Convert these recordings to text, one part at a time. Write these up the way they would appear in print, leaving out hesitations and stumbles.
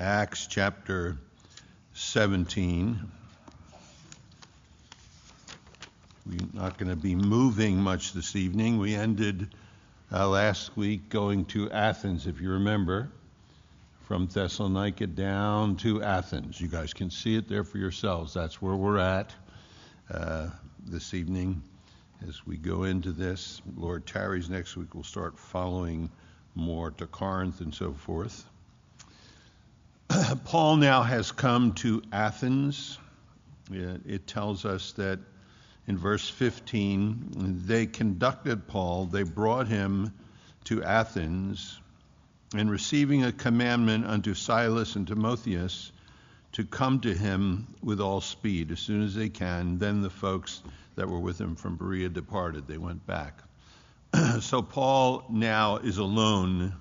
Acts chapter 17. We're not going to be moving much this evening. We ended last week going to Athens, if you remember, from Thessalonica down to Athens. You guys can see it there for yourselves. That's where we're at this evening as we go into this. Lord tarries next week. We'll start following more to Corinth and so forth. Paul now has come to Athens. It tells us that in verse 15, they conducted Paul, they brought him to Athens, and receiving a commandment unto Silas and Timotheus to come to him with all speed as soon as they can, then the folks that were with him from Berea departed. They went back. So Paul now is alone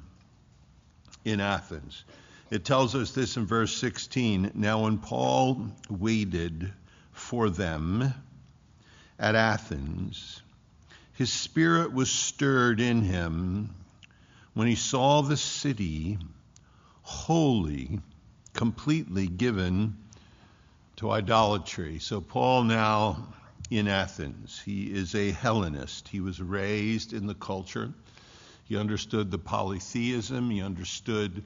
in Athens. It tells us this in verse 16. Now when Paul waited for them at Athens, his spirit was stirred in him when he saw the city wholly, completely given to idolatry. So Paul now in Athens, he is a Hellenist. He was raised in the culture. He understood the polytheism. He understood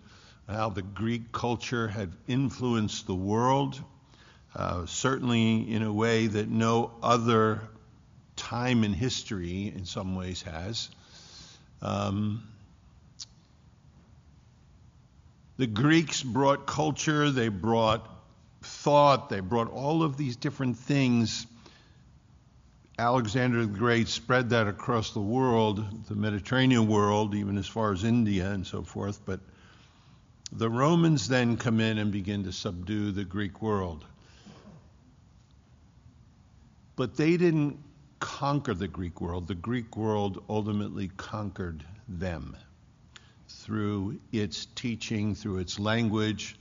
how the Greek culture had influenced the world, certainly in a way that no other time in history in some ways has. The Greeks brought culture, they brought thought, they brought all of these different things. Alexander the Great spread that across the world, the Mediterranean world, even as far as India and so forth, but the Romans then come in and begin to subdue the Greek world. But they didn't conquer the Greek world. The Greek world ultimately conquered them through its teaching, through its language.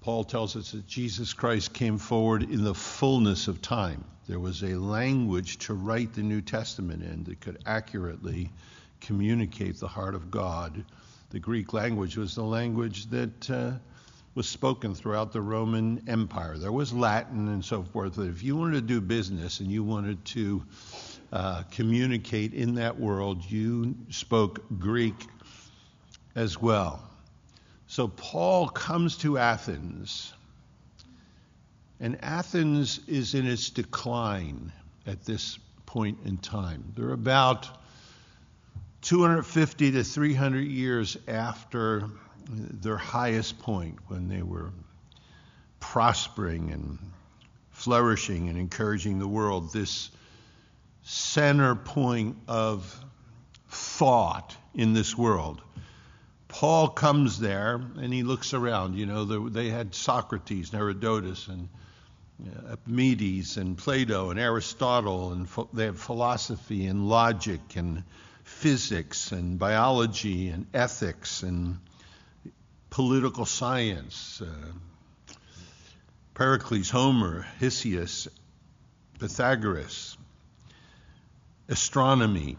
Paul tells us that Jesus Christ came forward in the fullness of time. There was a language to write the New Testament in that could accurately communicate the heart of God. The Greek language was the language that was spoken throughout the Roman Empire. There was Latin and so forth. But if you wanted to do business and you wanted to communicate in that world, you spoke Greek as well. So Paul comes to Athens, and Athens is in its decline at this point in time. They're about 250 to 300 years after their highest point, when they were prospering and flourishing and encouraging the world, this center point of thought in this world. Paul comes there and he looks around. You know, they had Socrates and Herodotus and Epimenides and Plato and Aristotle, and they had philosophy and logic and physics and biology and ethics and political science, Pericles, Homer, Hesiod, Pythagoras, astronomy,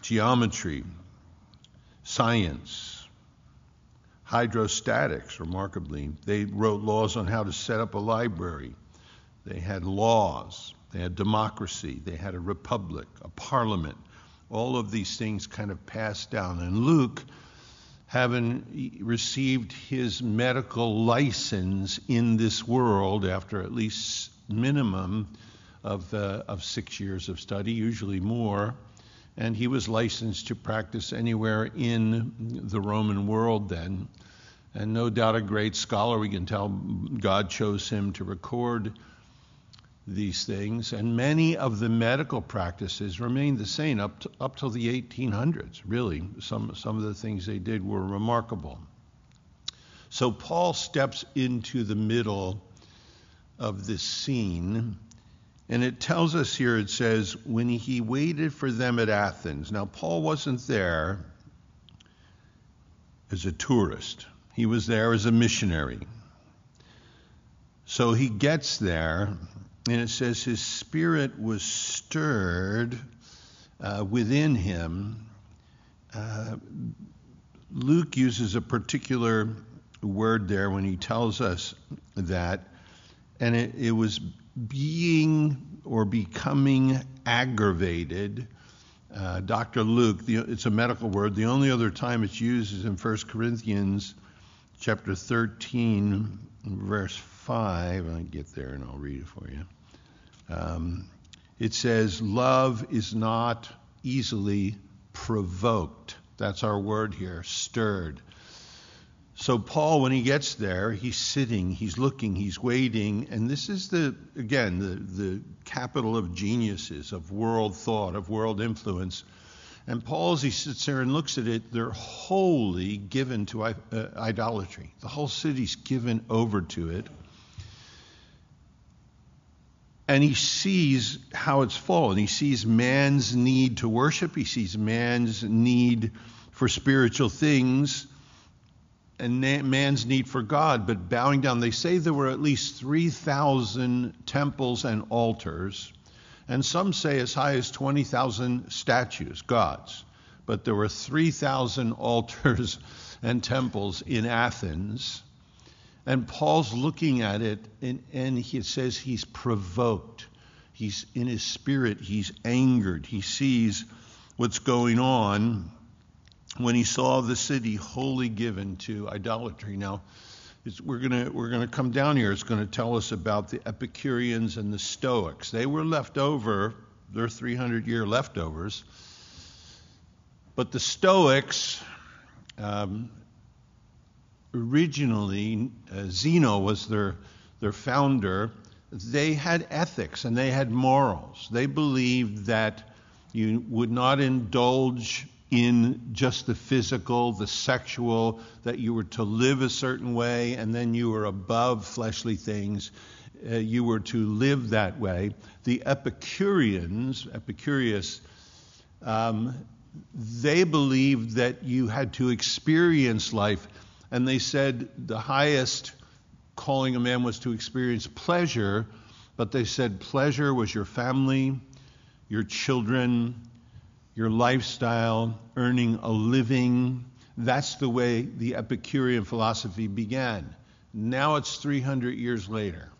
geometry, science, hydrostatics, remarkably. They wrote laws on how to set up a library. They had laws. They had democracy. They had a republic, a parliament. All of these things kind of passed down. And Luke, having received his medical license in this world after at least minimum of 6 years of study, usually more, and he was licensed to practice anywhere in the Roman world then, and no doubt a great scholar. We can tell God chose him to record these things, and many of the medical practices remained the same up till the 1800s. Really, some of the things they did were remarkable. So Paul steps into the middle of this scene, and it tells us here, it says, when he waited for them at Athens. Now Paul wasn't there as a tourist. He was there as a missionary. So he gets there, and it says his spirit was stirred within him. Luke uses a particular word there when he tells us that, and it was being or becoming aggravated. Dr. Luke, it's a medical word. The only other time it's used is in 1 Corinthians chapter 13, verse 5. I'll get there and I'll read it for you. It says, love is not easily provoked. That's our word here, stirred. So Paul, when he gets there, he's sitting, he's looking, he's waiting. And this is the capital of geniuses, of world thought, of world influence. And Paul, as he sits there and looks at it, they're wholly given to idolatry. The whole city's given over to it. And he sees how it's fallen. He sees man's need to worship. He sees man's need for spiritual things. And man's need for God, but bowing down. They say there were at least 3,000 temples and altars, and some say as high as 20,000 statues, gods. But there were 3,000 altars and temples in Athens, and Paul's looking at it, and he says he's provoked. He's in his spirit, he's angered. He sees what's going on when he saw the city wholly given to idolatry. Now, we're gonna come down here. It's going to tell us about the Epicureans and the Stoics. They were left over. They're 300-year leftovers. But the Stoics, originally, Zeno was their founder. They had ethics and they had morals. They believed that you would not indulge in just the physical, the sexual, that you were to live a certain way, and then you were above fleshly things. You were to live that way. The Epicureans, Epicurus, they believed that you had to experience life, and they said the highest calling a man was to experience pleasure, but they said pleasure was your family, your children, your lifestyle, earning a living. That's the way the Epicurean philosophy began. Now it's 300 years later.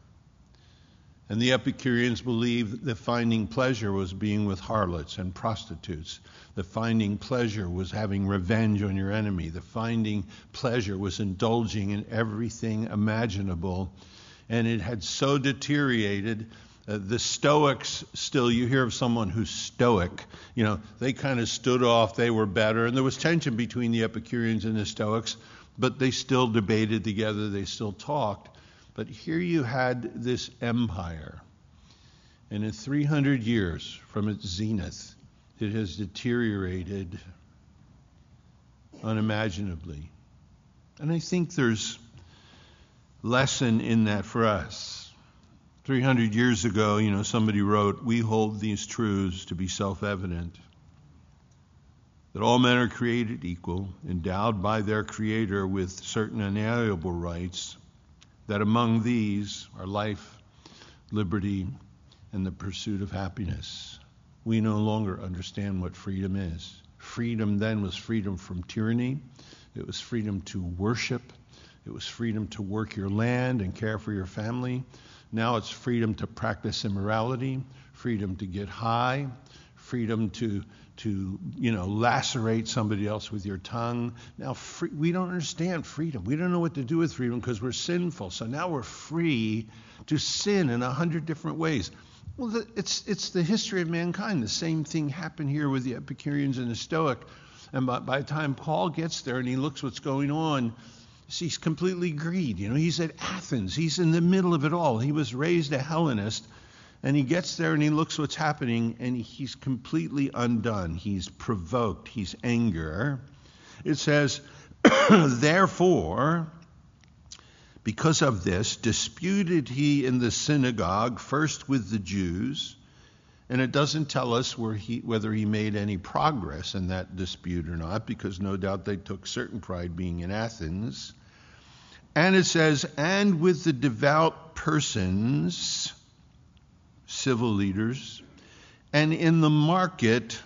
And the Epicureans believed that finding pleasure was being with harlots and prostitutes. That finding pleasure was having revenge on your enemy. That finding pleasure was indulging in everything imaginable. And it had so deteriorated. The Stoics, still, you hear of someone who's stoic. You know, they kind of stood off, they were better, and there was tension between the Epicureans and the Stoics, but they still debated together, they still talked. But here you had this empire, and in 300 years from its zenith, it has deteriorated unimaginably. And I think there's lesson in that for us. 300 years ago, you know, somebody wrote, we hold these truths to be self-evident, that all men are created equal, endowed by their Creator with certain inalienable rights, that among these are life, liberty, and the pursuit of happiness. We no longer understand what freedom is. Freedom then was freedom from tyranny. It was freedom to worship. It was freedom to work your land and care for your family. Now it's freedom to practice immorality, freedom to get high, freedom to lacerate somebody else with your tongue. Now we don't understand freedom. We don't know what to do with freedom because we're sinful. So now we're free to sin in 100 different ways. Well, it's the history of mankind. The same thing happened here with the Epicureans and the Stoic. And by the time Paul gets there and he looks what's going on, he's completely greed. You know, he's at Athens. He's in the middle of it all. He was raised a Hellenist, and he gets there and he looks what's happening, and he's completely undone. He's provoked. He's anger. It says, therefore, because of this, disputed he in the synagogue, first with the Jews, and it doesn't tell us whether he made any progress in that dispute or not, because no doubt they took certain pride being in Athens. And it says, and with the devout persons, civil leaders, and in the market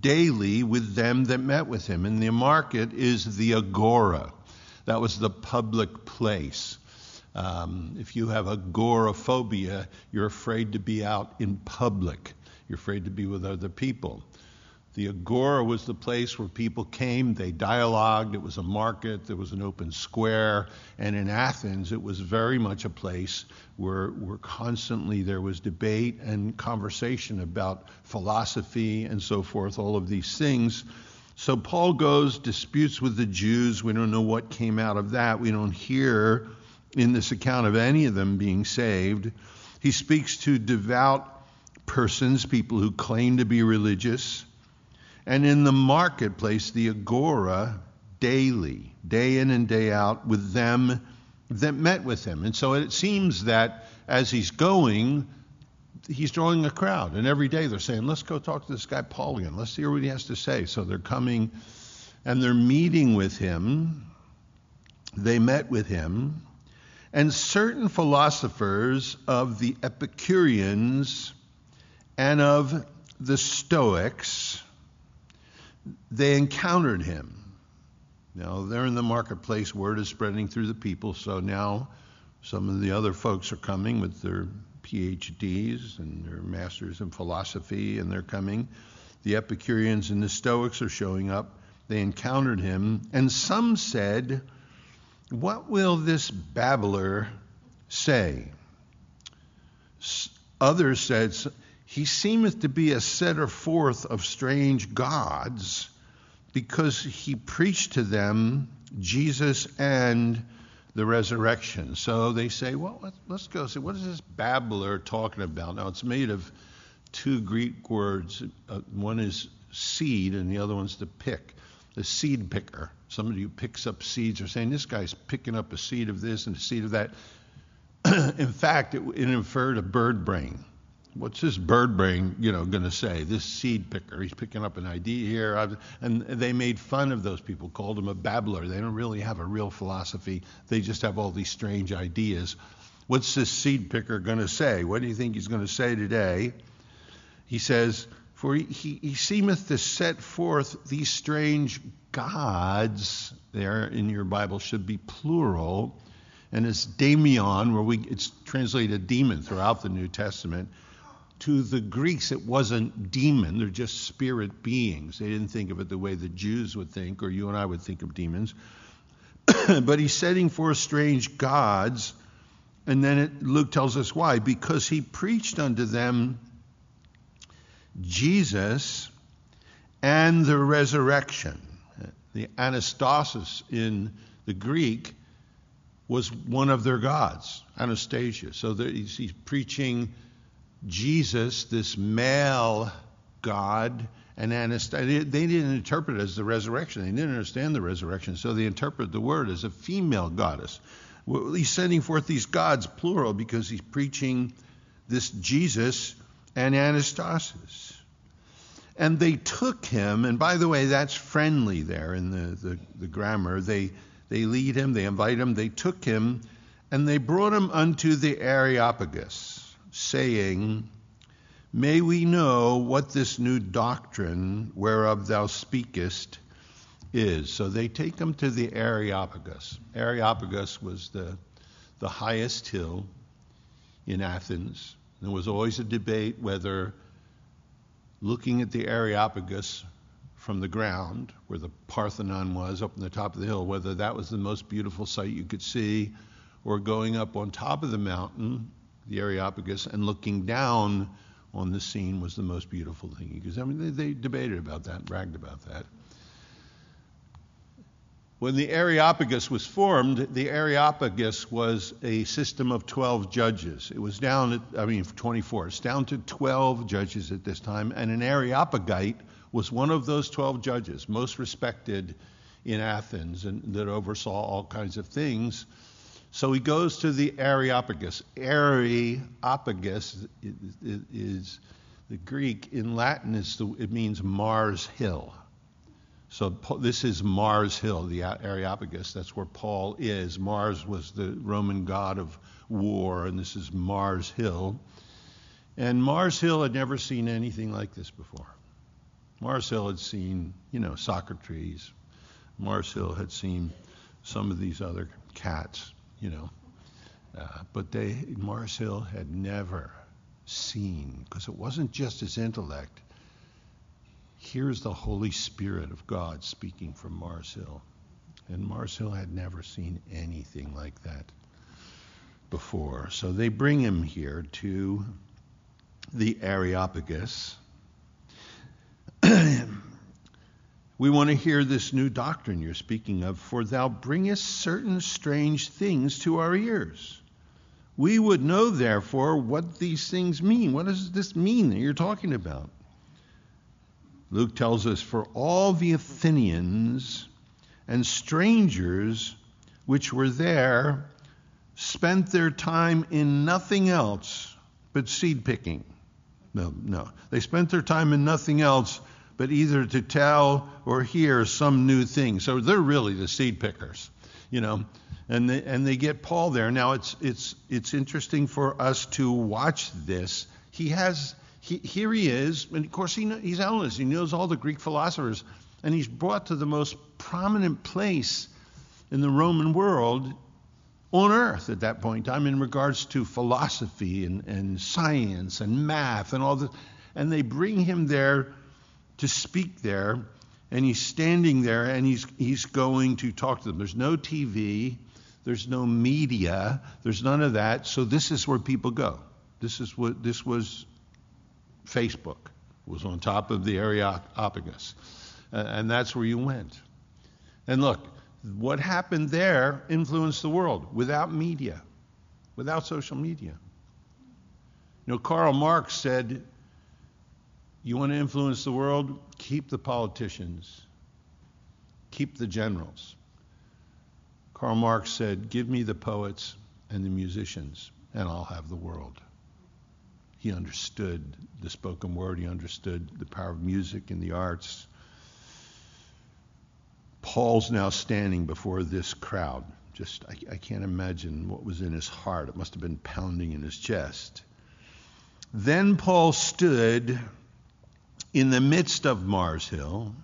daily with them that met with him. And the market is the agora. That was the public place. If you have agoraphobia, you're afraid to be out in public. You're afraid to be with other people. The agora was the place where people came, they dialogued, it was a market, there was an open square, and in Athens it was very much a place where constantly there was debate and conversation about philosophy and so forth, all of these things. So Paul goes, disputes with the Jews, we don't know what came out of that, we don't hear in this account of any of them being saved. He speaks to devout persons, people who claim to be religious, and in the marketplace, the agora, daily, day in and day out, with them that met with him. And so it seems that as he's going, he's drawing a crowd. And every day they're saying, let's go talk to this guy Paul again. Let's hear what he has to say. So they're coming and they're meeting with him. They met with him. And certain philosophers of the Epicureans and of the Stoics, they encountered him. Now, they're in the marketplace. Word is spreading through the people. So now some of the other folks are coming with their PhDs and their masters in philosophy, and they're coming. The Epicureans and the Stoics are showing up. They encountered him. And some said, what will this babbler say? Others said, he seemeth to be a setter forth of strange gods, because he preached to them Jesus and the resurrection. So they say, well, let's go see, what is this babbler talking about? Now, it's made of two Greek words. One is seed, and the other one's to pick. The seed picker, somebody who picks up seeds, are saying, this guy's picking up a seed of this and a seed of that. In fact, it inferred a bird brain. What's this bird brain, going to say? This seed picker, he's picking up an idea here. And they made fun of those people, called him a babbler. They don't really have a real philosophy. They just have all these strange ideas. What's this seed picker going to say? What do you think he's going to say today? He says, for he seemeth to set forth these strange gods. There in your Bible should be plural. And it's daimon, it's translated demon throughout the New Testament. To the Greeks, it wasn't demon. They're just spirit beings. They didn't think of it the way the Jews would think, or you and I would think of demons. But he's setting forth strange gods. And then Luke tells us why. Because he preached unto them Jesus and the resurrection. The anastasis in the Greek was one of their gods, Anastasia. So he's preaching Jesus, this male God, and Anastasia. They didn't interpret it as the resurrection. They didn't understand the resurrection, so they interpreted the word as a female goddess. Well, he's sending forth these gods, plural, because he's preaching this Jesus and Anastasis. And they took him, and by the way, that's friendly there in the grammar. They lead him, they invite him, they took him, and they brought him unto the Areopagus, saying, may we know what this new doctrine whereof thou speakest is. So they take him to the Areopagus. Areopagus was the highest hill in Athens. There was always a debate whether looking at the Areopagus from the ground, where the Parthenon was up on the top of the hill, whether that was the most beautiful sight you could see, or going up on top of the mountain, the Areopagus, and looking down on the scene was the most beautiful thing you could see. I mean, they debated about that, bragged about that. When the Areopagus was formed, the Areopagus was a system of 12 judges. It was 24. It's down to 12 judges at this time, and an Areopagite was one of those 12 judges, most respected in Athens, and that oversaw all kinds of things. So he goes to the Areopagus. Areopagus is the Greek. In Latin, it means Mars Hill. So this is Mars Hill, the Areopagus. That's where Paul is. Mars was the Roman god of war, and this is Mars Hill. And Mars Hill had never seen anything like this before. Mars Hill had seen, Socrates. Mars Hill had seen some of these other cats, you know. But Mars Hill had never seen, because it wasn't just his intellect. Here's the Holy Spirit of God speaking from Mars Hill. And Mars Hill had never seen anything like that before. So they bring him here to the Areopagus. We want to hear this new doctrine you're speaking of, for thou bringest certain strange things to our ears. We would know, therefore, what these things mean. What does this mean that you're talking about? Luke tells us, for all the Athenians and strangers which were there spent their time in nothing else but seed picking. No. They spent their time in nothing else but either to tell or hear some new thing. So they're really the seed pickers, you know. And they get Paul there. Now it's interesting for us to watch this. Here he is, and of course he's Hellenist. He knows all the Greek philosophers, and he's brought to the most prominent place in the Roman world on earth at that point in time in regards to philosophy and science and math and all this. And they bring him there to speak there, and he's standing there, and he's going to talk to them. There's no TV, there's no media, there's none of that. So this is where people go. This was Facebook was on top of the Areopagus, and that's where you went. And look, what happened there influenced the world without media, without social media. You know, Karl Marx said, you want to influence the world? Keep the politicians. Keep the generals. Karl Marx said, give me the poets and the musicians, and I'll have the world. He understood the spoken word. He understood the power of music and the arts. Paul's now standing before this crowd. I can't imagine what was in his heart. It must have been pounding in his chest. Then Paul stood in the midst of Mars Hill,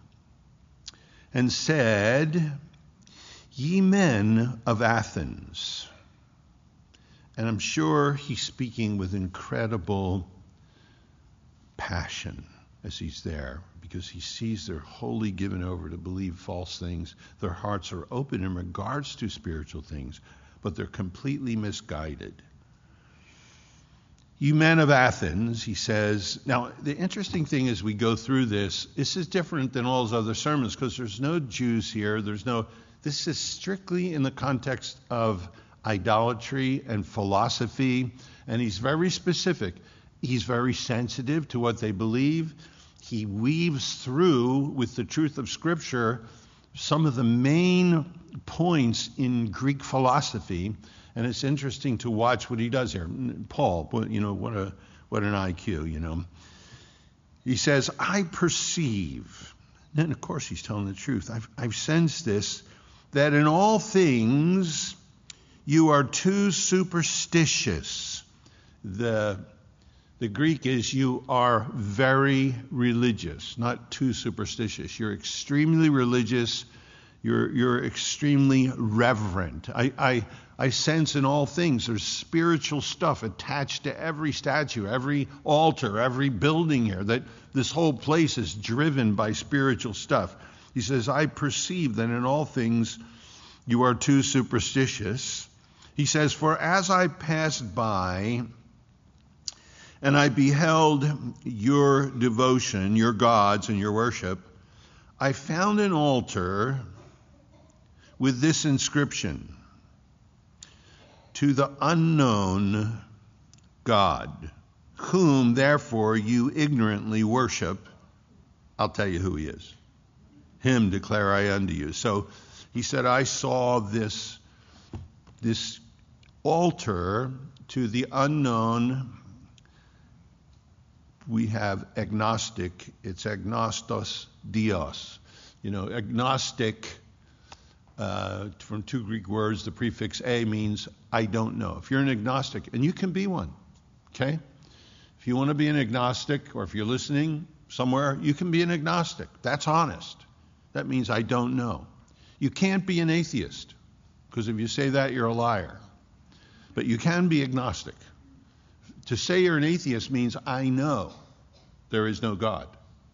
and said, Ye men of Athens. And I'm sure he's speaking with incredible passion as he's there, because he sees they're wholly given over to believe false things. Their hearts are open in regards to spiritual things, but they're completely misguided. You men of Athens, he says. Now, the interesting thing as we go through this is different than all his other sermons, because there's no Jews here. This is strictly in the context of idolatry and philosophy, and he's very specific. He's very sensitive to what they believe. He weaves through, with the truth of Scripture, some of the main points in Greek philosophy. And it's interesting to watch what he does here. Paul, you know, what an IQ, you know. He says, I perceive, and of course he's telling the truth, I've sensed this, that in all things you are too superstitious. The Greek is you are very religious, not too superstitious. You're extremely religious. You're extremely reverent. I sense in all things there's spiritual stuff attached to every statue, every altar, every building here, that this whole place is driven by spiritual stuff. He says, I perceive that in all things you are too superstitious. He says, for as I passed by and I beheld your devotion, your gods and your worship, I found an altar with this inscription, to the unknown God, whom therefore you ignorantly worship. I'll tell you who he is. Him declare I unto you. So he said, I saw this altar to the unknown. We have agnostic. It's agnostos dios. You know, agnostic, from two Greek words, the prefix a means I don't know. If you're an agnostic, and you can be one, okay? If you want to be an agnostic, or if you're listening somewhere, you can be an agnostic. That's honest. That means I don't know. You can't be an atheist. because if you say that, you're a liar. But you can be agnostic. To say you're an atheist means I know there is no God.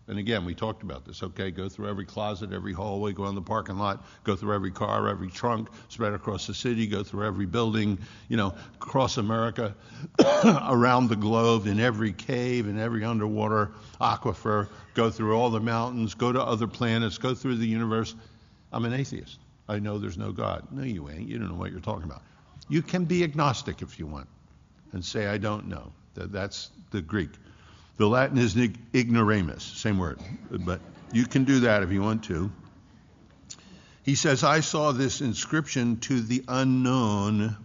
And again, we talked about this, okay? Go through every closet, every hallway, go in the parking lot, go through every car, every trunk, spread across the city, go through every building, you know, across America, around the globe, in every cave, in every underwater aquifer, go through all the mountains, go to other planets, go through the universe. I'm an atheist. I know there's no God. No, you ain't. You don't know what you're talking about. You can be agnostic if you want and say, I don't know. That's the Greek. The Latin is ignoramus, same word, but you can do that if you want to. He says, I saw this inscription to the unknown,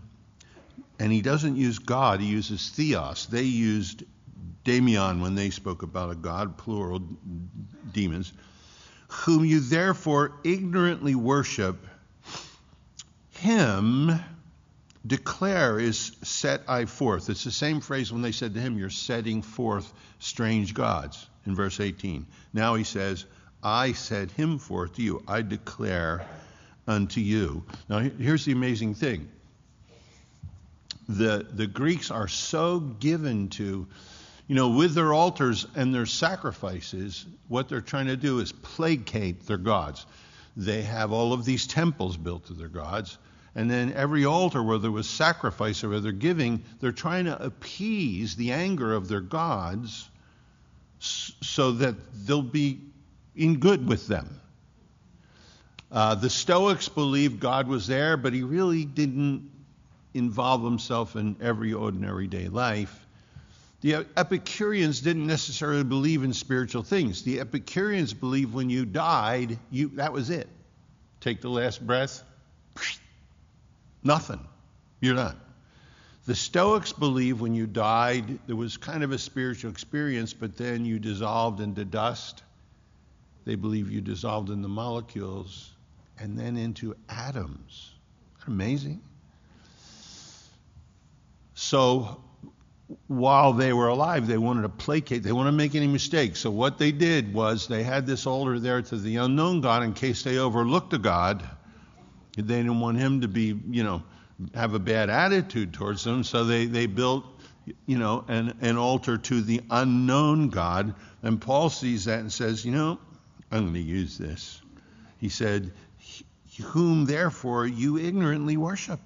and he doesn't use God, he uses theos. They used daemon when they spoke about a god, plural, demons, whom you therefore ignorantly worship, him declare is set I forth. It's the same phrase when they said to him, you're setting forth strange gods in verse 18. Now he says, I set him forth to you. I declare unto you. Now here's the amazing thing. The Greeks are so given to, you know, with their altars and their sacrifices, what they're trying to do is placate their gods. They have all of these temples built to their gods. And then every altar where there was sacrifice or where they're giving, they're trying to appease the anger of their gods so that they'll be in good with them. The Stoics believed God was there, but he really didn't involve himself in every ordinary day life. The Epicureans didn't necessarily believe in spiritual things. The Epicureans believed when you died, that was it. Take the last breath. Nothing. You're done. The Stoics believe when you died, there was kind of a spiritual experience, but then you dissolved into dust. They believe you dissolved into molecules and then into atoms. Amazing. So while they were alive, they wanted to placate. They wanted to make any mistakes. So what they did was they had this altar there to the unknown God in case they overlooked a God. They didn't want him to be, you know, have a bad attitude towards them. So they built, you know, an altar to the unknown God. And Paul sees that and says, you know, I'm going to use this. He said, whom therefore you ignorantly worship.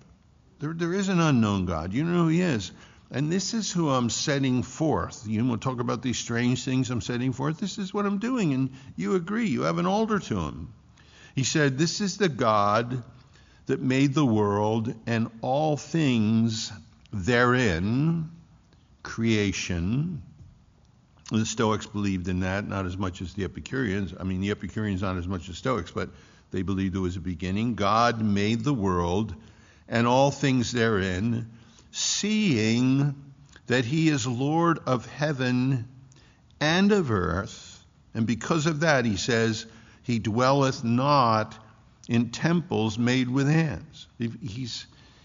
There is an unknown God. You know who he is. And this is who I'm setting forth. You want to talk about these strange things I'm setting forth? This is what I'm doing. And you agree. You have an altar to him. He said, this is the God that made the world and all things therein, creation. The Stoics believed in that, not as much as the Epicureans. I mean, the Epicureans not as much as Stoics, but they believed there was a beginning. God made the world and all things therein, seeing that he is Lord of heaven and of earth. And because of that, he says, he dwelleth not in temples made with hands.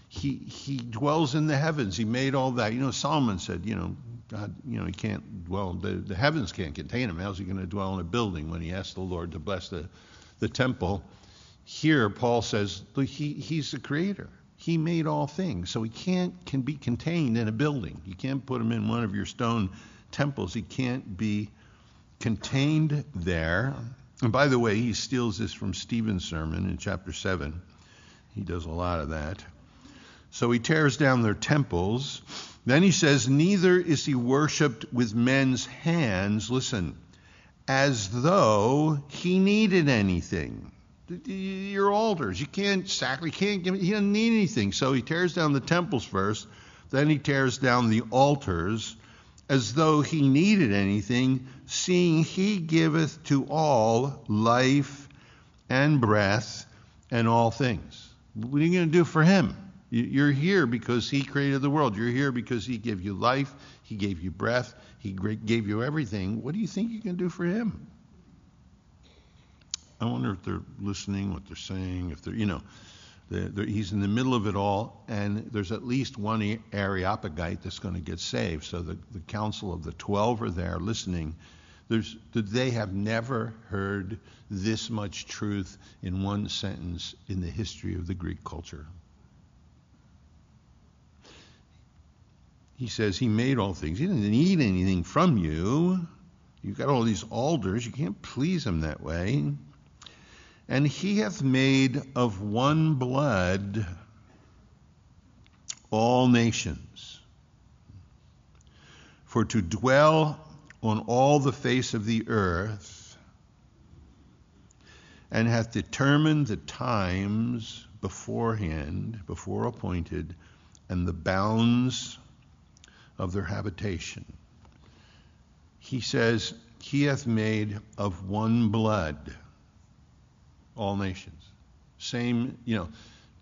He dwells in the heavens. He made all that. You know, Solomon said, you know, God, you know, he can't dwell. The heavens can't contain him. How's he going to dwell in a building when he asked the Lord to bless the temple? Here, Paul says, look, he's the creator. He made all things. So he can be contained in a building. You can't put him in one of your stone temples. He can't be contained there. And by the way, he steals this from Stephen's sermon in chapter 7. He does a lot of that. So he tears down their temples. Then he says, neither is he worshipped with men's hands, listen, as though he needed anything. Your altars, you can't sacrifice, you can't give, he doesn't need anything. So he tears down the temples first. Then he tears down the altars. As though he needed anything, seeing he giveth to all life and breath and all things. What are you going to do for him? You're here because he created the world. You're here because he gave you life. He gave you breath. He gave you everything. What do you think you can do for him? I wonder if they're listening, what they're saying, if they're, you know. He's in the middle of it all, and there's at least one Areopagite that's going to get saved. So the council of the 12 are there listening. They have never heard this much truth in one sentence in the history of the Greek culture. He says he made all things. He didn't need anything from you. You've got all these alders. You can't please him that way. And he hath made of one blood all nations, for to dwell on all the face of the earth, and hath determined the times beforehand, before appointed, and the bounds of their habitation. He says, he hath made of one blood all nations. Same,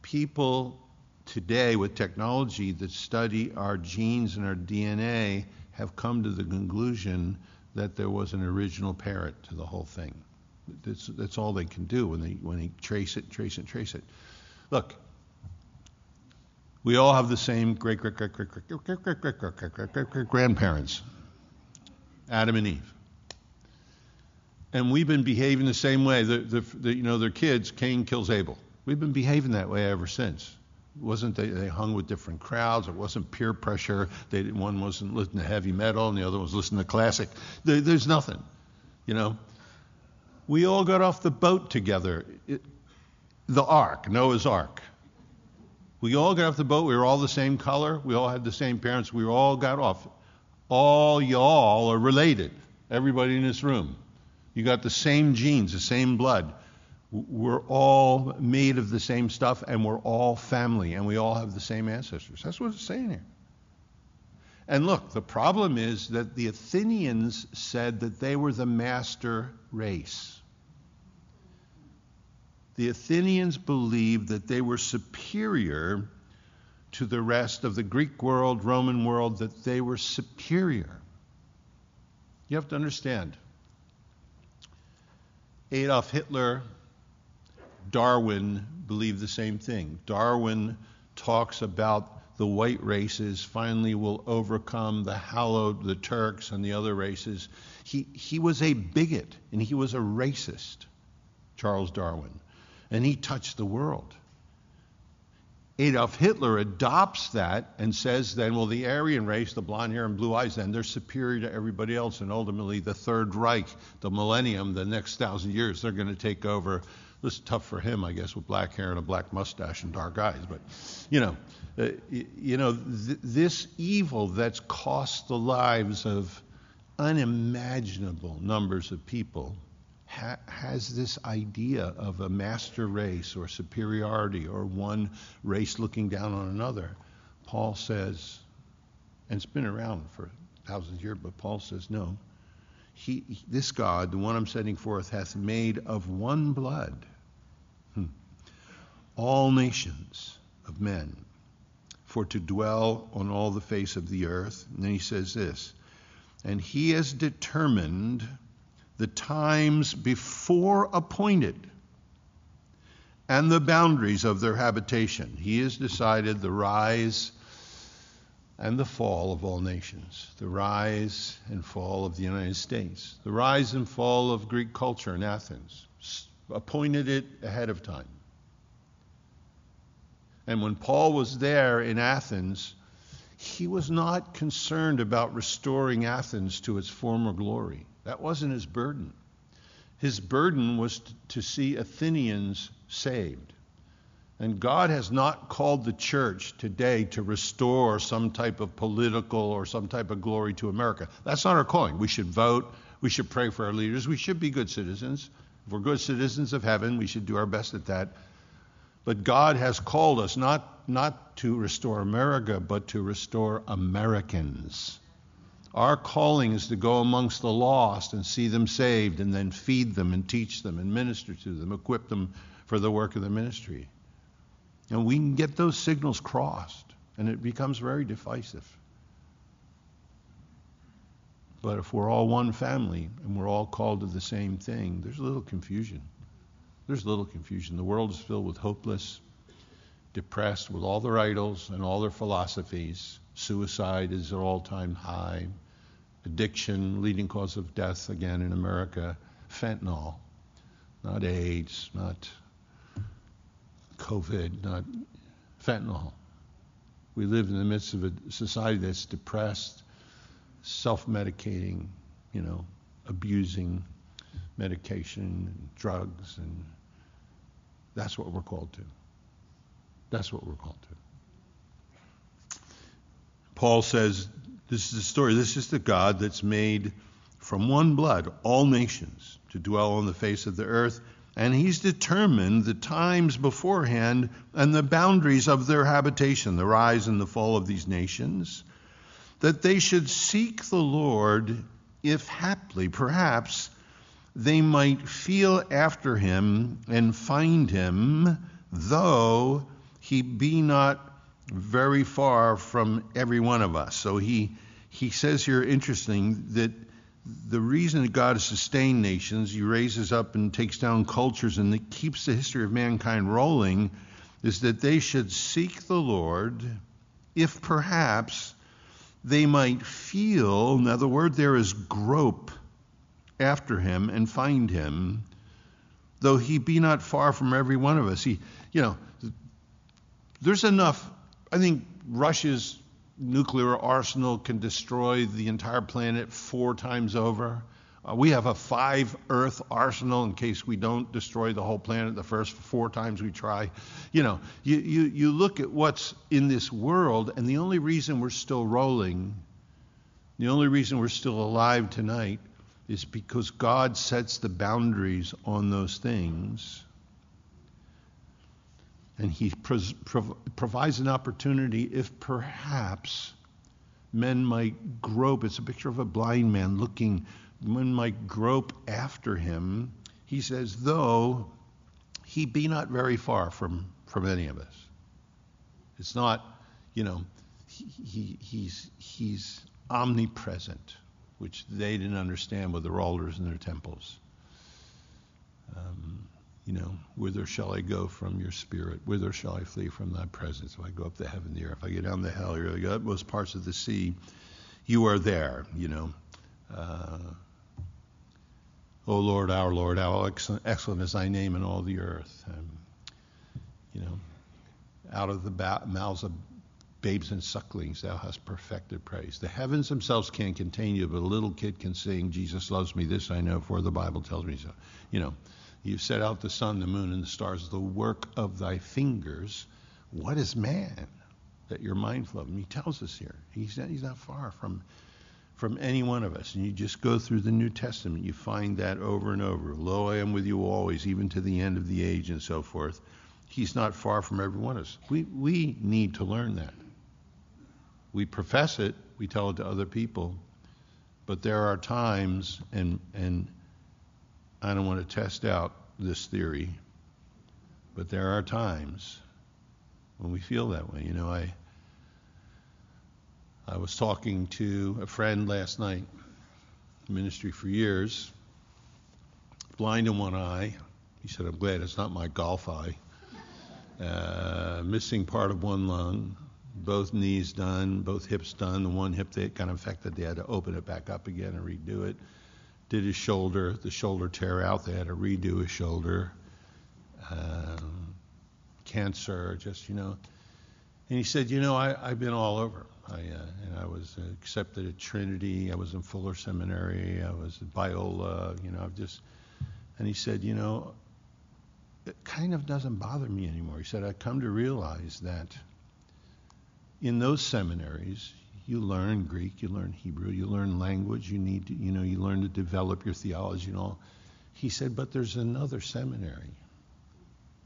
people today with technology that study our genes and our DNA have come to the conclusion that there was an original parent to the whole thing. That's all they can do when they trace it. Look, we all have the same great-great-great-great-great-great-great-great-grandparents, Adam and Eve. And we've been behaving the same way. Their kids, Cain kills Abel. We've been behaving that way ever since. It wasn't they hung with different crowds. It wasn't peer pressure. One wasn't listening to heavy metal and the other was listening to classic. There's nothing, We all got off the boat together. The ark, Noah's ark. We all got off the boat. We were all the same color. We all had the same parents. We all got off. All y'all are related. Everybody in this room. You got the same genes, the same blood. We're all made of the same stuff, and we're all family, and we all have the same ancestors. That's what it's saying here. And look, the problem is that the Athenians said that they were the master race. The Athenians believed that they were superior to the rest of the Greek world, Roman world, that they were superior. You have to understand. Adolf Hitler, Darwin believed the same thing. Darwin talks about the white races finally will overcome the Turks and the other races. He was a bigot and he was a racist, Charles Darwin, and he touched the world. Adolf Hitler adopts that and says then, well, the Aryan race, the blonde hair and blue eyes, then they're superior to everybody else. And ultimately, the Third Reich, the millennium, the next 1,000 years, they're going to take over. This is tough for him, I guess, with black hair and a black mustache and dark eyes. But, this evil that's cost the lives of unimaginable numbers of people has this idea of a master race or superiority or one race looking down on another. Paul says, and it's been around for thousands of years, but Paul says, no. This God, the one I'm setting forth, hath made of one blood all nations of men, for to dwell on all the face of the earth. And then he says this, and he has determined the times before appointed, and the boundaries of their habitation. He has decided the rise and the fall of all nations, the rise and fall of the United States, the rise and fall of Greek culture in Athens, appointed it ahead of time. And when Paul was there in Athens, he was not concerned about restoring Athens to its former glory. That wasn't his burden. His burden was to see Athenians saved. And God has not called the church today to restore some type of political or some type of glory to America. That's not our calling. We should vote. We should pray for our leaders. We should be good citizens. If we're good citizens of heaven, we should do our best at that. But God has called us not to restore America, but to restore Americans. Our calling is to go amongst the lost and see them saved and then feed them and teach them and minister to them, equip them for the work of the ministry. And we can get those signals crossed, and it becomes very divisive. But if we're all one family and we're all called to the same thing, there's little confusion. The world is filled with hopeless, depressed with all their idols and all their philosophies. Suicide is at all-time high. Addiction, leading cause of death, again, in America. Fentanyl, not AIDS, not COVID, not fentanyl. We live in the midst of a society that's depressed, self-medicating, abusing medication, drugs, and that's what we're called to. That's what we're called to. Paul says, this is the story. This is the God that's made from one blood all nations to dwell on the face of the earth, and he's determined the times beforehand and the boundaries of their habitation, the rise and the fall of these nations, that they should seek the Lord if haply, perhaps, they might feel after him and find him, though he be not very far from every one of us. So he says here, interesting, that the reason that God has sustained nations, he raises up and takes down cultures and that keeps the history of mankind rolling, is that they should seek the Lord, if perhaps they might feel, now the word there is grope, after him and find him, though he be not far from every one of us. There's enough, I think Russia's nuclear arsenal can destroy the entire planet 4 times over. We have a 5-Earth arsenal in case we don't destroy the whole planet the first 4 times we try. You look at what's in this world, and the only reason we're still rolling, the only reason we're still alive tonight is because God sets the boundaries on those things, and he provides an opportunity if perhaps men might grope. It's a picture of a blind man looking. Men might grope after him. He says, though he be not very far from any of us. It's not, he's omnipresent, which they didn't understand with their altars and their temples. Whither shall I go from your spirit? Whither shall I flee from thy presence? If I go up to heaven, the earth, if I go down the hell, or the utmost parts of the sea, you are there, O Lord, how excellent is thy name in all the earth. Out of the mouths of babes and sucklings, thou hast perfected praise. The heavens themselves can't contain you, but a little kid can sing, Jesus loves me, this I know, for the Bible tells me so. You've set out the sun, the moon, and the stars, the work of thy fingers. What is man that you're mindful of him? He tells us here. He's not far from any one of us. And you just go through the New Testament, you find that over and over. Lo, I am with you always, even to the end of the age, and so forth. He's not far from every one of us. We need to learn that. We profess it, we tell it to other people, but there are times, and I don't want to test out this theory, but there are times when we feel that way. I was talking to a friend last night, ministry for years, blind in one eye. He said, I'm glad it's not my golf eye. Missing part of one lung. Both knees done, both hips done. The one hip that got infected, they had to open it back up again and redo it. Did his shoulder, the shoulder tear out, they had to redo his shoulder. Cancer, And he said, I've been all over. I was accepted at Trinity. I was in Fuller Seminary. I was at Biola. And he said, it kind of doesn't bother me anymore. He said, I come to realize that in those seminaries, you learn Greek, you learn Hebrew, you learn language, you learn to develop your theology and all. He said, but there's another seminary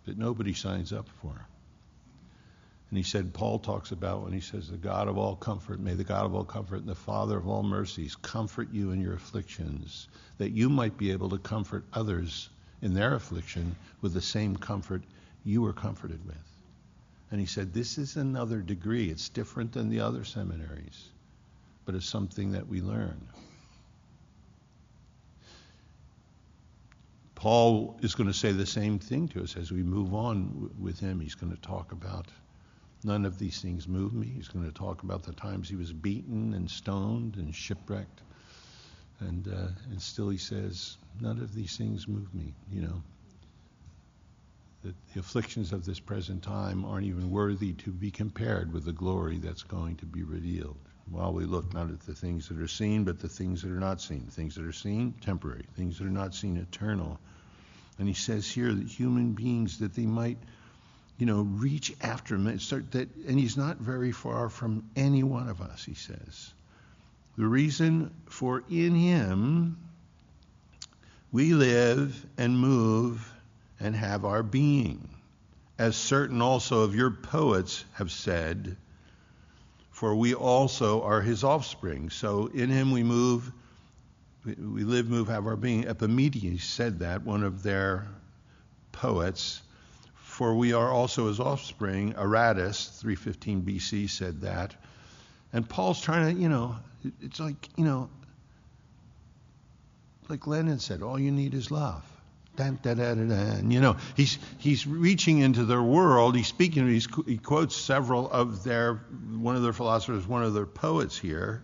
that nobody signs up for. And he said, Paul talks about when he says, the God of all comfort, may the God of all comfort and the Father of all mercies comfort you in your afflictions, that you might be able to comfort others in their affliction with the same comfort you were comforted with. And he said, this is another degree. It's different than the other seminaries, but it's something that we learn. Paul is going to say the same thing to us as we move on with him. He's going to talk about none of these things move me. He's going to talk about the times he was beaten and stoned and shipwrecked. And still he says, none of these things move me. that the afflictions of this present time aren't even worthy to be compared with the glory that's going to be revealed. While we look not at the things that are seen, but the things that are not seen. Things that are seen, temporary. Things that are not seen, eternal. And he says here that human beings, that they might, reach after him. And he's not very far from any one of us, he says. The reason for in him we live and move and have our being. As certain also of your poets have said, for we also are his offspring. So in him we live, move, have our being. Epimenides said that, one of their poets. For we are also his offspring. Aratus, 315 BC, said that. And Paul's trying to, it's like, like Lenin said, all you need is love. Dun, dun, dun, dun, dun. He's reaching into their world. He's speaking. He quotes several of one of their philosophers, one of their poets here.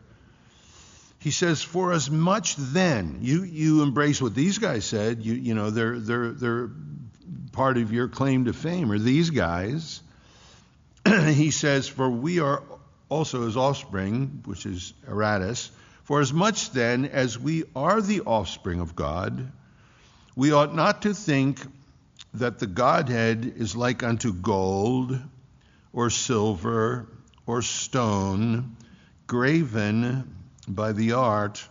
He says, "For as much then you embrace what these guys said. They're part of your claim to fame, or these guys." He says, "For we are also his offspring," which is Aratus. "For as much then as we are the offspring of God." We ought not to think that the Godhead is like unto gold or silver or stone, graven by the art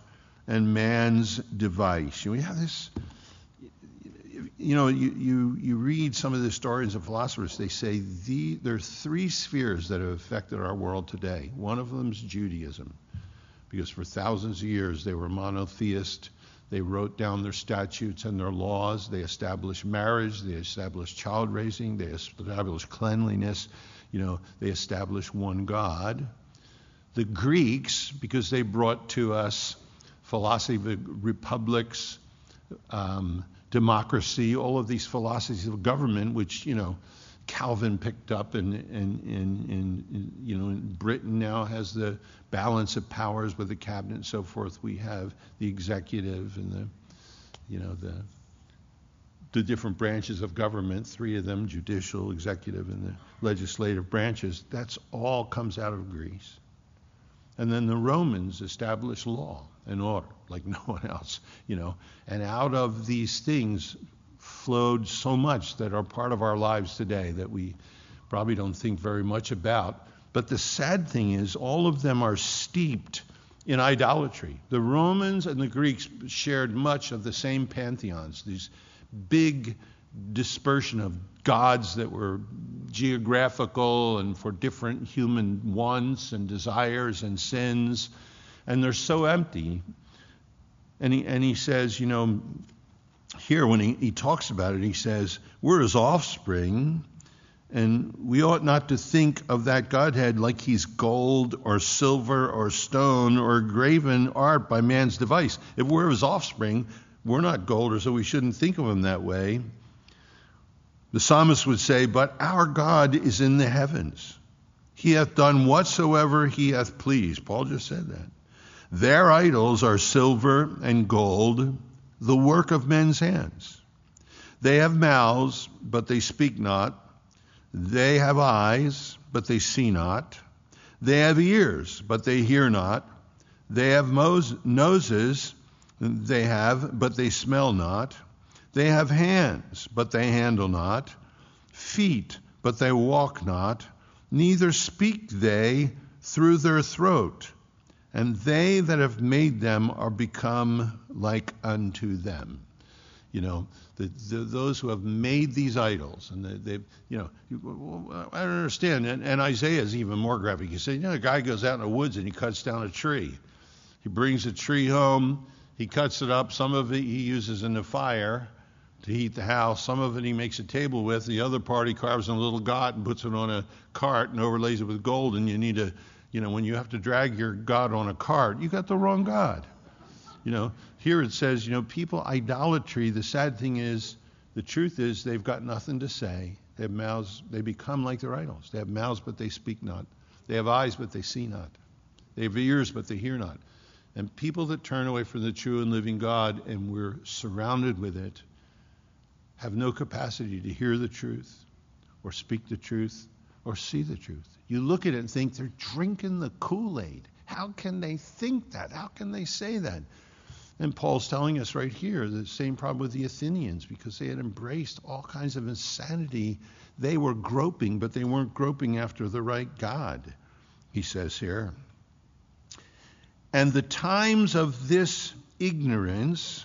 and man's device. We have this, you read some of the historians and philosophers, they say there are three spheres that have affected our world today. One of them is Judaism, because for thousands of years they were monotheist. They wrote down their statutes and their laws. They established marriage. They established child raising. They established cleanliness. They established one God. The Greeks, because they brought to us philosophy of republics, democracy, all of these philosophies of government, which, Calvin picked up in Britain now has the balance of powers with the cabinet and so forth. We have the executive and the different branches of government, three of them, judicial, executive, and the legislative branches. That's all comes out of Greece. And then the Romans established law and order like no one else, and out of these things flowed so much that are part of our lives today that we probably don't think very much about. But the sad thing is all of them are steeped in idolatry. The Romans and the Greeks shared much of the same pantheons, these big dispersion of gods that were geographical and for different human wants and desires and sins, and they're so empty. And he says, here, when he talks about it, he says, we're his offspring, and we ought not to think of that Godhead like he's gold or silver or stone or graven art by man's device. If we're his offspring, we're not gold, or so we shouldn't think of him that way. The psalmist would say, but our God is in the heavens. He hath done whatsoever he hath pleased. Paul just said that. Their idols are silver and gold, the work of men's hands. They have mouths, but they speak not. They have eyes, but they see not. They have ears, but they hear not. They have noses, they have, but they smell not. They have hands, but they handle not. Feet, but they walk not. Neither speak they through their throat. And they that have made them are become like unto them. Those who have made these idols, and I don't understand. And Isaiah is even more graphic. He said, a guy goes out in the woods and he cuts down a tree. He brings the tree home. He cuts it up. Some of it he uses in the fire to heat the house. Some of it he makes a table with. The other part he carves in a little god and puts it on a cart and overlays it with gold. And you need a when you have to drag your God on a cart, you got the wrong God. Here it says, people idolatry. The sad thing is, the truth is, they've got nothing to say. They have mouths, they become like their idols. They have mouths, but they speak not. They have eyes, but they see not. They have ears, but they hear not. And people that turn away from the true and living God, and we're surrounded with it, have no capacity to hear the truth or speak the truth or see the truth. You look at it and think they're drinking the Kool-Aid. How can they think that? How can they say that? And Paul's telling us right here the same problem with the Athenians, because they had embraced all kinds of insanity. They were groping, but they weren't groping after the right God, he says here. And the times of this ignorance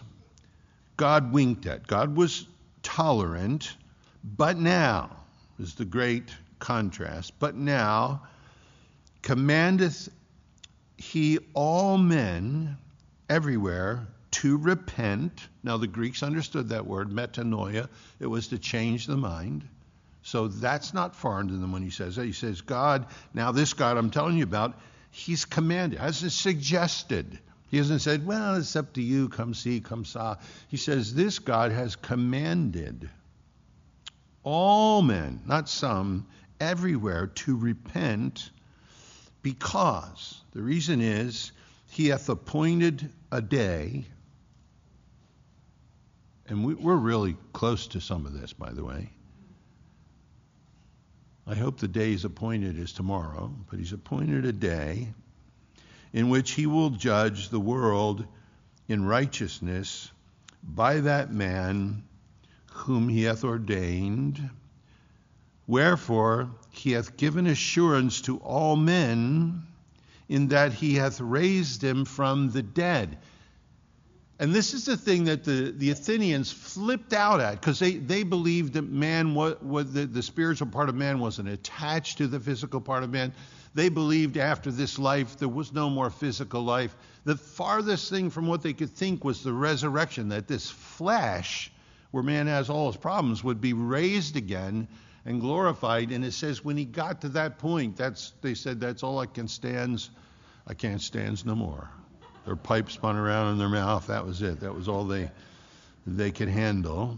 God winked at. God was tolerant, but now is the great contrast. But now commandeth he all men everywhere to repent. Now the Greeks understood that word, metanoia. It was to change the mind. So that's not foreign to them when he says that. He says, God, now this God I'm telling you about, he's commanded, hasn't suggested. He hasn't said, well, it's up to you, come see, come saw. He says, this God has commanded all men, not some, everywhere to repent, because the reason is he hath appointed a day. And we're really close to some of this, by the way. I hope the day he's appointed is tomorrow, but he's appointed a day in which he will judge the world in righteousness by that man whom he hath ordained. Wherefore he hath given assurance to all men in that he hath raised him from the dead. And this is the thing that the Athenians flipped out at, because they believed that man was the spiritual part of man wasn't attached to the physical part of man. They believed after this life there was no more physical life. The farthest thing from what they could think was the resurrection, that this flesh, where man has all his problems, would be raised again and glorified. And it says when he got to that point, they said that's all I can't stand no more. Their pipe spun around in their mouth. That was it. That was all they could handle.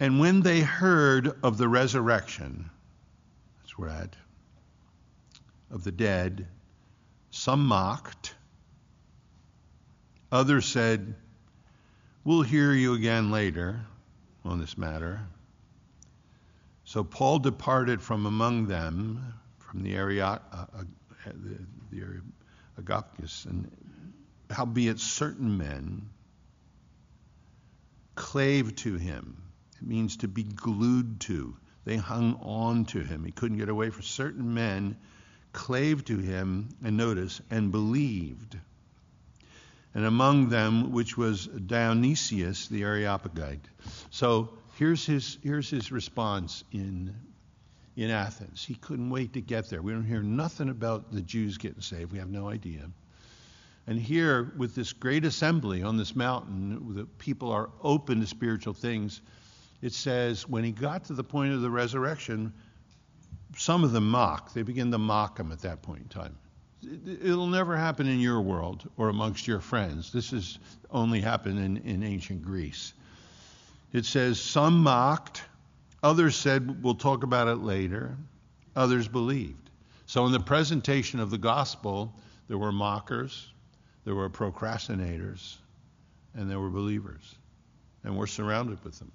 And when they heard of the resurrection, that's where we're at, of the dead, some mocked. Others said, we'll hear you again later on this matter. So Paul departed from among them, from the Areopagus, and howbeit certain men clave to him. It means to be glued to. They hung on to him. He couldn't get away. For certain men clave to him, and notice, and believed. And among them, which was Dionysius the Areopagite. So here's his response in Athens. He couldn't wait to get there. We don't hear nothing about the Jews getting saved. We have no idea. And here, with this great assembly on this mountain, the people are open to spiritual things. It says, when he got to the point of the resurrection, some of them mock. They begin to mock him at that point in time. It'll never happen in your world or amongst your friends. This has only happened in ancient Greece. It says, some mocked, others said, we'll talk about it later, others believed. So in the presentation of the gospel, there were mockers, there were procrastinators, and there were believers. And we're surrounded with them.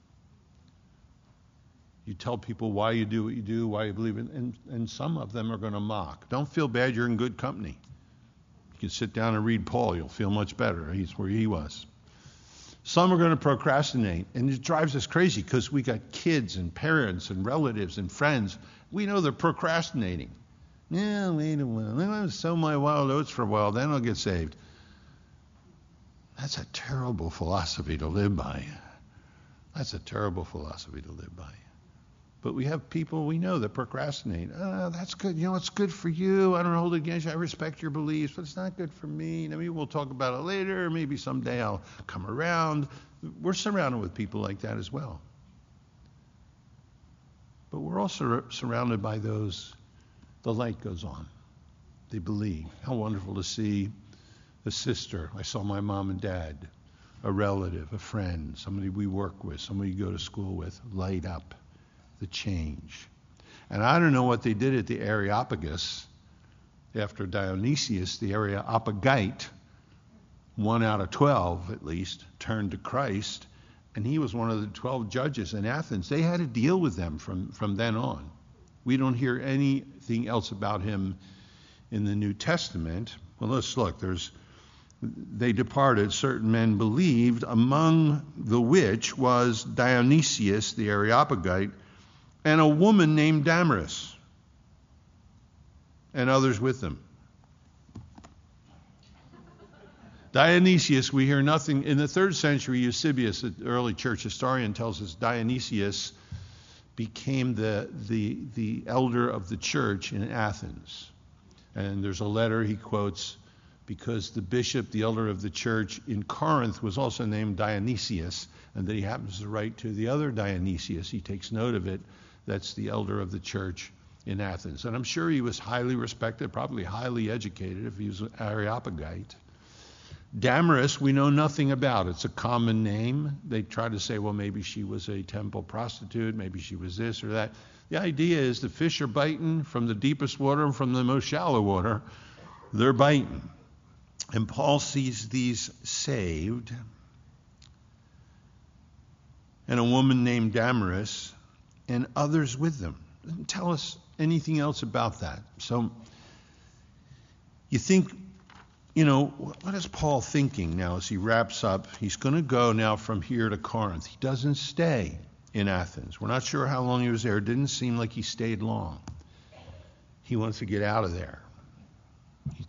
You tell people why you do what you do, why you believe in, and some of them are going to mock. Don't feel bad, you're in good company. You can sit down and read Paul, you'll feel much better. He's where he was. Some are going to procrastinate, and it drives us crazy because we got kids and parents and relatives and friends. We know they're procrastinating. Yeah, wait a while. I'm going to sow my wild oats for a while, then I'll get saved. That's a terrible philosophy to live by. That's a terrible philosophy to live by. But we have people we know that procrastinate. Oh, that's good. You know, it's good for you. I don't hold it against you. I respect your beliefs, but it's not good for me. Maybe we'll talk about it later. Maybe someday I'll come around. We're surrounded with people like that as well. But we're also surrounded by those, the light goes on. They believe. How wonderful to see a sister. I saw my mom and dad, a relative, a friend, somebody we work with, somebody you go to school with, light up. The change. And I don't know what they did at the Areopagus. after Dionysius, the Areopagite, 1 out of 12 at least, turned to Christ, and he was one of the 12 judges in Athens. They had to deal with them from then on. We don't hear anything else about him in the New Testament. Well, let's look. They departed, certain men believed, among the which was Dionysius the Areopagite, and a woman named Damaris, and others with them. Dionysius, we hear nothing. In the 3rd century, Eusebius, the early church historian, tells us Dionysius became the elder of the church in Athens. And there's a letter he quotes, because the bishop, the elder of the church in Corinth, was also named Dionysius, and that he happens to write to the other Dionysius. He takes note of it. That's the elder of the church in Athens. And I'm sure he was highly respected, probably highly educated if he was an Areopagite. Damaris, we know nothing about. It's a common name. They try to say, well, maybe she was a temple prostitute, maybe she was this or that. The idea is the fish are biting from the deepest water and from the most shallow water. They're biting. And Paul sees these saved, and a woman named Damaris, and others with them. Doesn't tell us anything else about that. So you think, what is Paul thinking now as he wraps up? He's going to go now from here to Corinth. He doesn't stay in Athens. We're not sure how long he was there. It didn't seem like he stayed long. He wants to get out of there.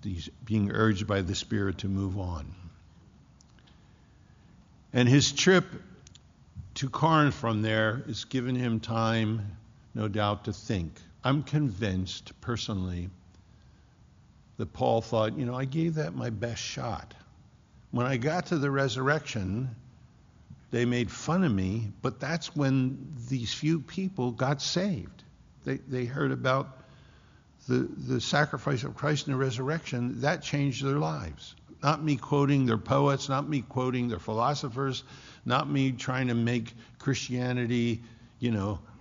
He's being urged by the Spirit to move on. And his trip to Corinth from there is giving him time, no doubt, to think. I'm convinced, personally, that Paul thought, I gave that my best shot. When I got to the resurrection, they made fun of me, but that's when these few people got saved. They heard about the sacrifice of Christ in the resurrection, that changed their lives. Not me quoting their poets, not me quoting their philosophers, not me trying to make Christianity,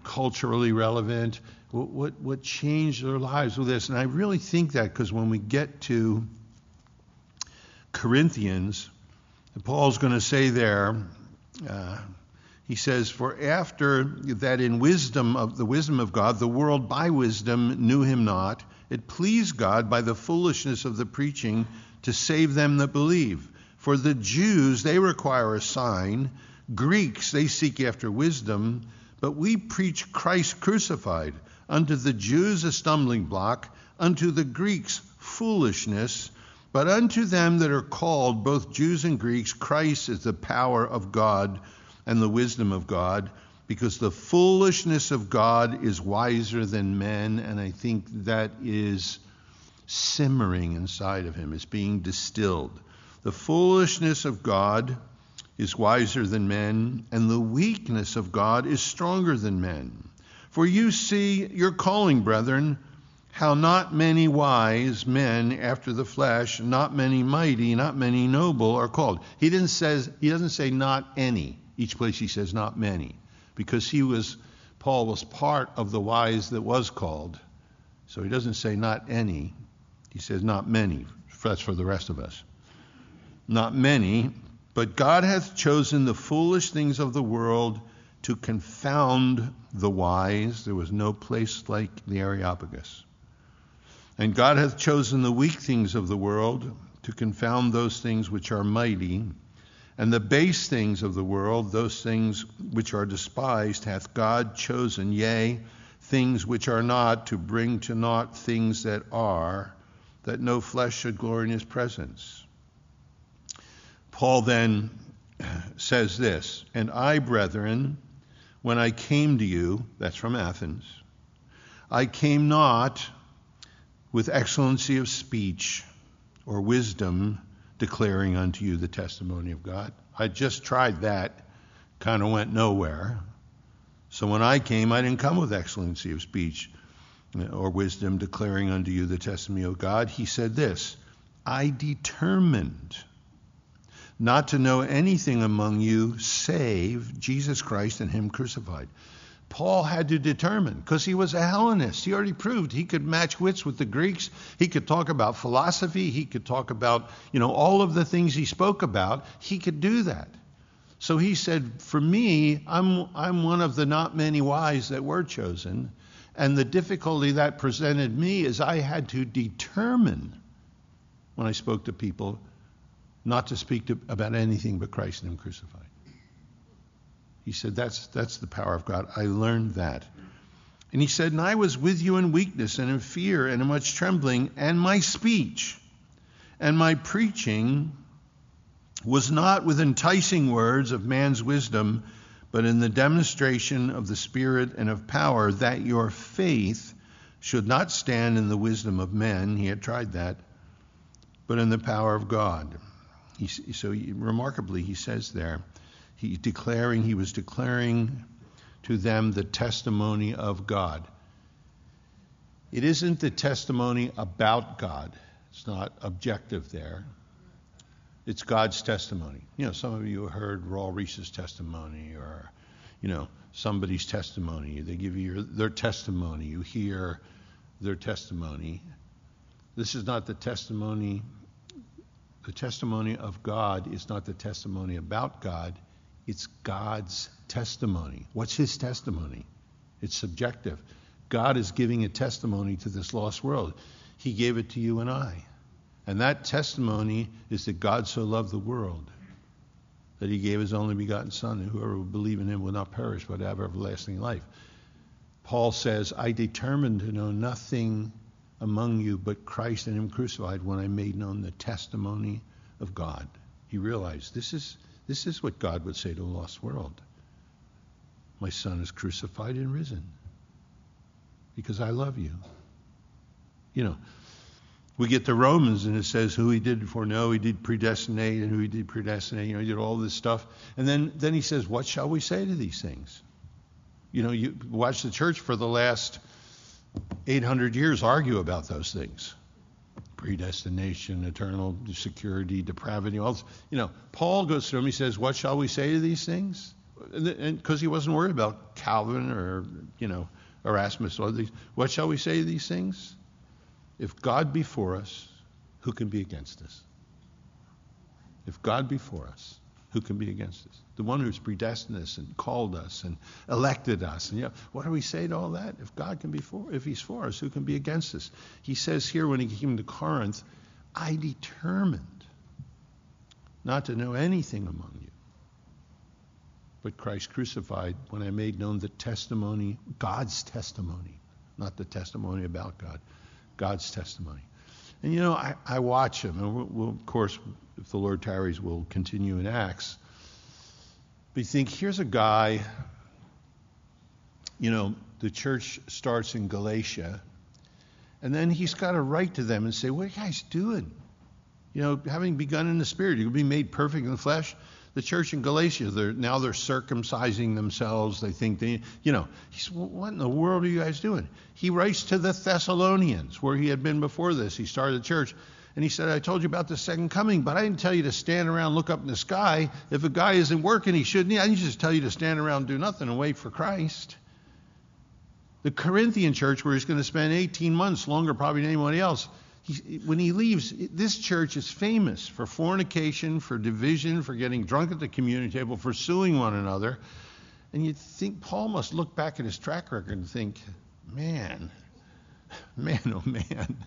culturally relevant. What changed their lives with this? And I really think that, because when we get to Corinthians, Paul's going to say there, he says, for after that in the wisdom of God, the world by wisdom knew him not, it pleased God by the foolishness of the preaching to save them that believe. For the Jews, they require a sign. Greeks, they seek after wisdom. But we preach Christ crucified, unto the Jews a stumbling block, unto the Greeks foolishness. But unto them that are called, both Jews and Greeks, Christ is the power of God and the wisdom of God, because the foolishness of God is wiser than men. And I think that is simmering inside of him. It's being distilled. The foolishness of God is wiser than men, and the weakness of God is stronger than men. For you see your calling, brethren, how not many wise men after the flesh, not many mighty, not many noble are called. He doesn't say not any. Each place he says not many, because Paul was part of the wise that was called. So he doesn't say not any. He says not many. That's for the rest of us. Not many, but God hath chosen the foolish things of the world to confound the wise. There was no place like the Areopagus. And God hath chosen the weak things of the world to confound those things which are mighty. And the base things of the world, those things which are despised, hath God chosen, yea, things which are not, to bring to naught things that are, that no flesh should glory in his presence. Paul then says this, and I, brethren, when I came to you, that's from Athens, I came not with excellency of speech or wisdom, declaring unto you the testimony of God. I just tried that, kind of went nowhere. So when I came, I didn't come with excellency of speech or wisdom, declaring unto you the testimony of God. He said this, I determined not to know anything among you save Jesus Christ and him crucified. Paul had to determine, because he was a Hellenist. He already proved he could match wits with the Greeks. He could talk about philosophy. He could talk about, all of the things he spoke about. He could do that. So he said, for me, I'm one of the not many wise that were chosen. And the difficulty that presented me is I had to determine when I spoke to people not to speak about anything but Christ and Him crucified. He said, that's the power of God. I learned that. And he said, and I was with you in weakness and in fear and in much trembling, and my speech and my preaching was not with enticing words of man's wisdom, but in the demonstration of the Spirit and of power, that your faith should not stand in the wisdom of men. He had tried that, but in the power of God. Remarkably, he says there, he was declaring to them the testimony of God. It isn't the testimony about God. It's not objective there. It's God's testimony. Some of you heard Raul Reese's testimony, or, somebody's testimony. They give you their testimony. You hear their testimony. This is not the testimony. The testimony of God is not the testimony about God. It's God's testimony. What's His testimony? It's subjective. God is giving a testimony to this lost world. He gave it to you and I. And that testimony is that God so loved the world that He gave His only begotten Son, and whoever would believe in Him will not perish but have everlasting life. Paul says, I determined to know nothing among you but Christ and Him crucified when I made known the testimony of God. He realized this is what God would say to a lost world. My Son is crucified and risen because I love you. We get to Romans and it says who He did foreknow, He did predestinate, and who He did predestinate, He did all this stuff. And then He says, what shall we say to these things? You watch the church for the last 800 years argue about those things. Predestination, eternal security, depravity, all this. Paul goes through them. He says, what shall we say to these things? Because he wasn't worried about Calvin or, Erasmus. Or these. What shall we say to these things? If God be for us, who can be against us? If God be for us, who can be against us? The one who's predestined us and called us and elected us. And what do we say to all that? If God can be if He's for us, who can be against us? He says here when he came to Corinth, I determined not to know anything among you, but Christ crucified when I made known the testimony, God's testimony, not the testimony about God, God's testimony. And I watch him, and we'll, of course, if the Lord tarries, we'll continue in Acts. But you think, here's a guy, the church starts in Galatia, and then he's got to write to them and say, what are you guys doing? Having begun in the Spirit, you'll be made perfect in the flesh. The church in Galatia, they're circumcising themselves. They think they. He said, what in the world are you guys doing? He writes to the Thessalonians, where he had been before this. He started the church. And he said, I told you about the second coming, but I didn't tell you to stand around, look up in the sky. If a guy isn't working, he shouldn't. I didn't just tell you to stand around, do nothing, and wait for Christ. The Corinthian church, where he's going to spend 18 months, longer probably than anybody else, when he leaves, this church is famous for fornication, for division, for getting drunk at the communion table, for suing one another. And you'd think Paul must look back at his track record and think, man, oh man,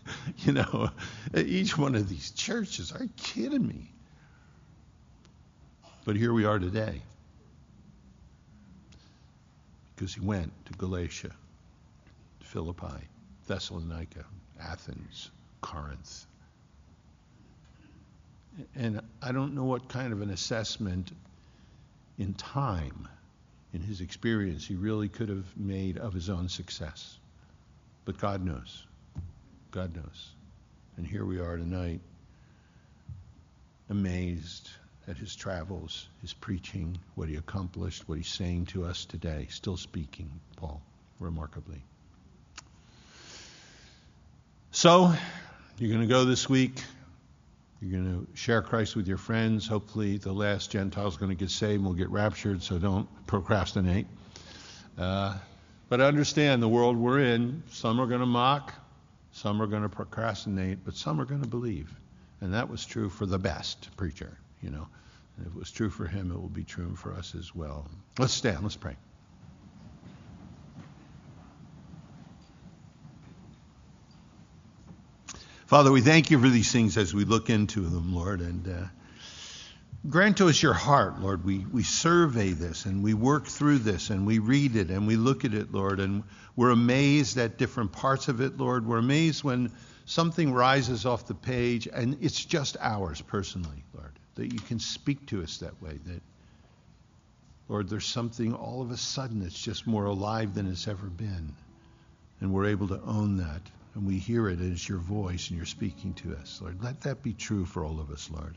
each one of these churches, are you kidding me? But here we are today. Because he went to Galatia, Philippi, Thessalonica, Athens, Corinth. And I don't know what kind of an assessment in time, in his experience, he really could have made of his own success. But God knows. God knows. And here we are tonight, amazed at his travels, his preaching, what he accomplished, what he's saying to us today, still speaking, Paul, remarkably. So, you're going to go this week. You're going to share Christ with your friends. Hopefully the last Gentile's going to get saved and we'll get raptured, so don't procrastinate. But understand the world we're in, some are going to mock, some are going to procrastinate, but some are going to believe. And that was true for the best preacher, you know. And if it was true for him, it will be true for us as well. Let's stand, let's pray. Father, we thank you for these things as we look into them, Lord, and grant to us your heart, Lord. We survey this, and we work through this, and we read it, and we look at it, Lord, and we're amazed at different parts of it, Lord. We're amazed when something rises off the page, and it's just ours personally, Lord, that you can speak to us that way, that, Lord, there's something all of a sudden it's just more alive than it's ever been, and we're able to own that. And we hear it as your voice and you're speaking to us, Lord. Let that be true for all of us, Lord.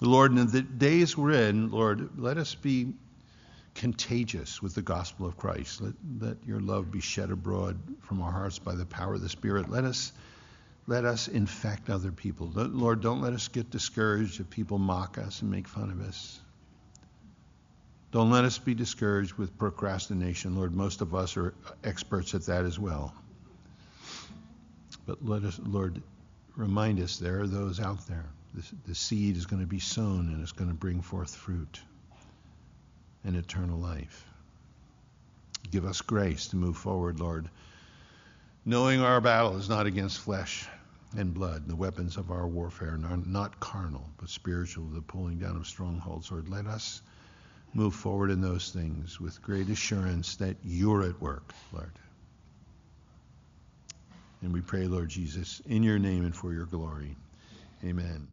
Lord, in the days we're in, Lord, let us be contagious with the gospel of Christ. Let your love be shed abroad from our hearts by the power of the Spirit. Let us infect other people. Lord, don't let us get discouraged if people mock us and make fun of us. Don't let us be discouraged with procrastination, Lord. Most of us are experts at that as well. But let us, Lord, remind us there are those out there. The seed is going to be sown and it's going to bring forth fruit and eternal life. Give us grace to move forward, Lord, knowing our battle is not against flesh and blood. The weapons of our warfare are not carnal, but spiritual, the pulling down of strongholds. Lord, let us move forward in those things with great assurance that you're at work, Lord. And we pray, Lord Jesus, in your name and for your glory. Amen.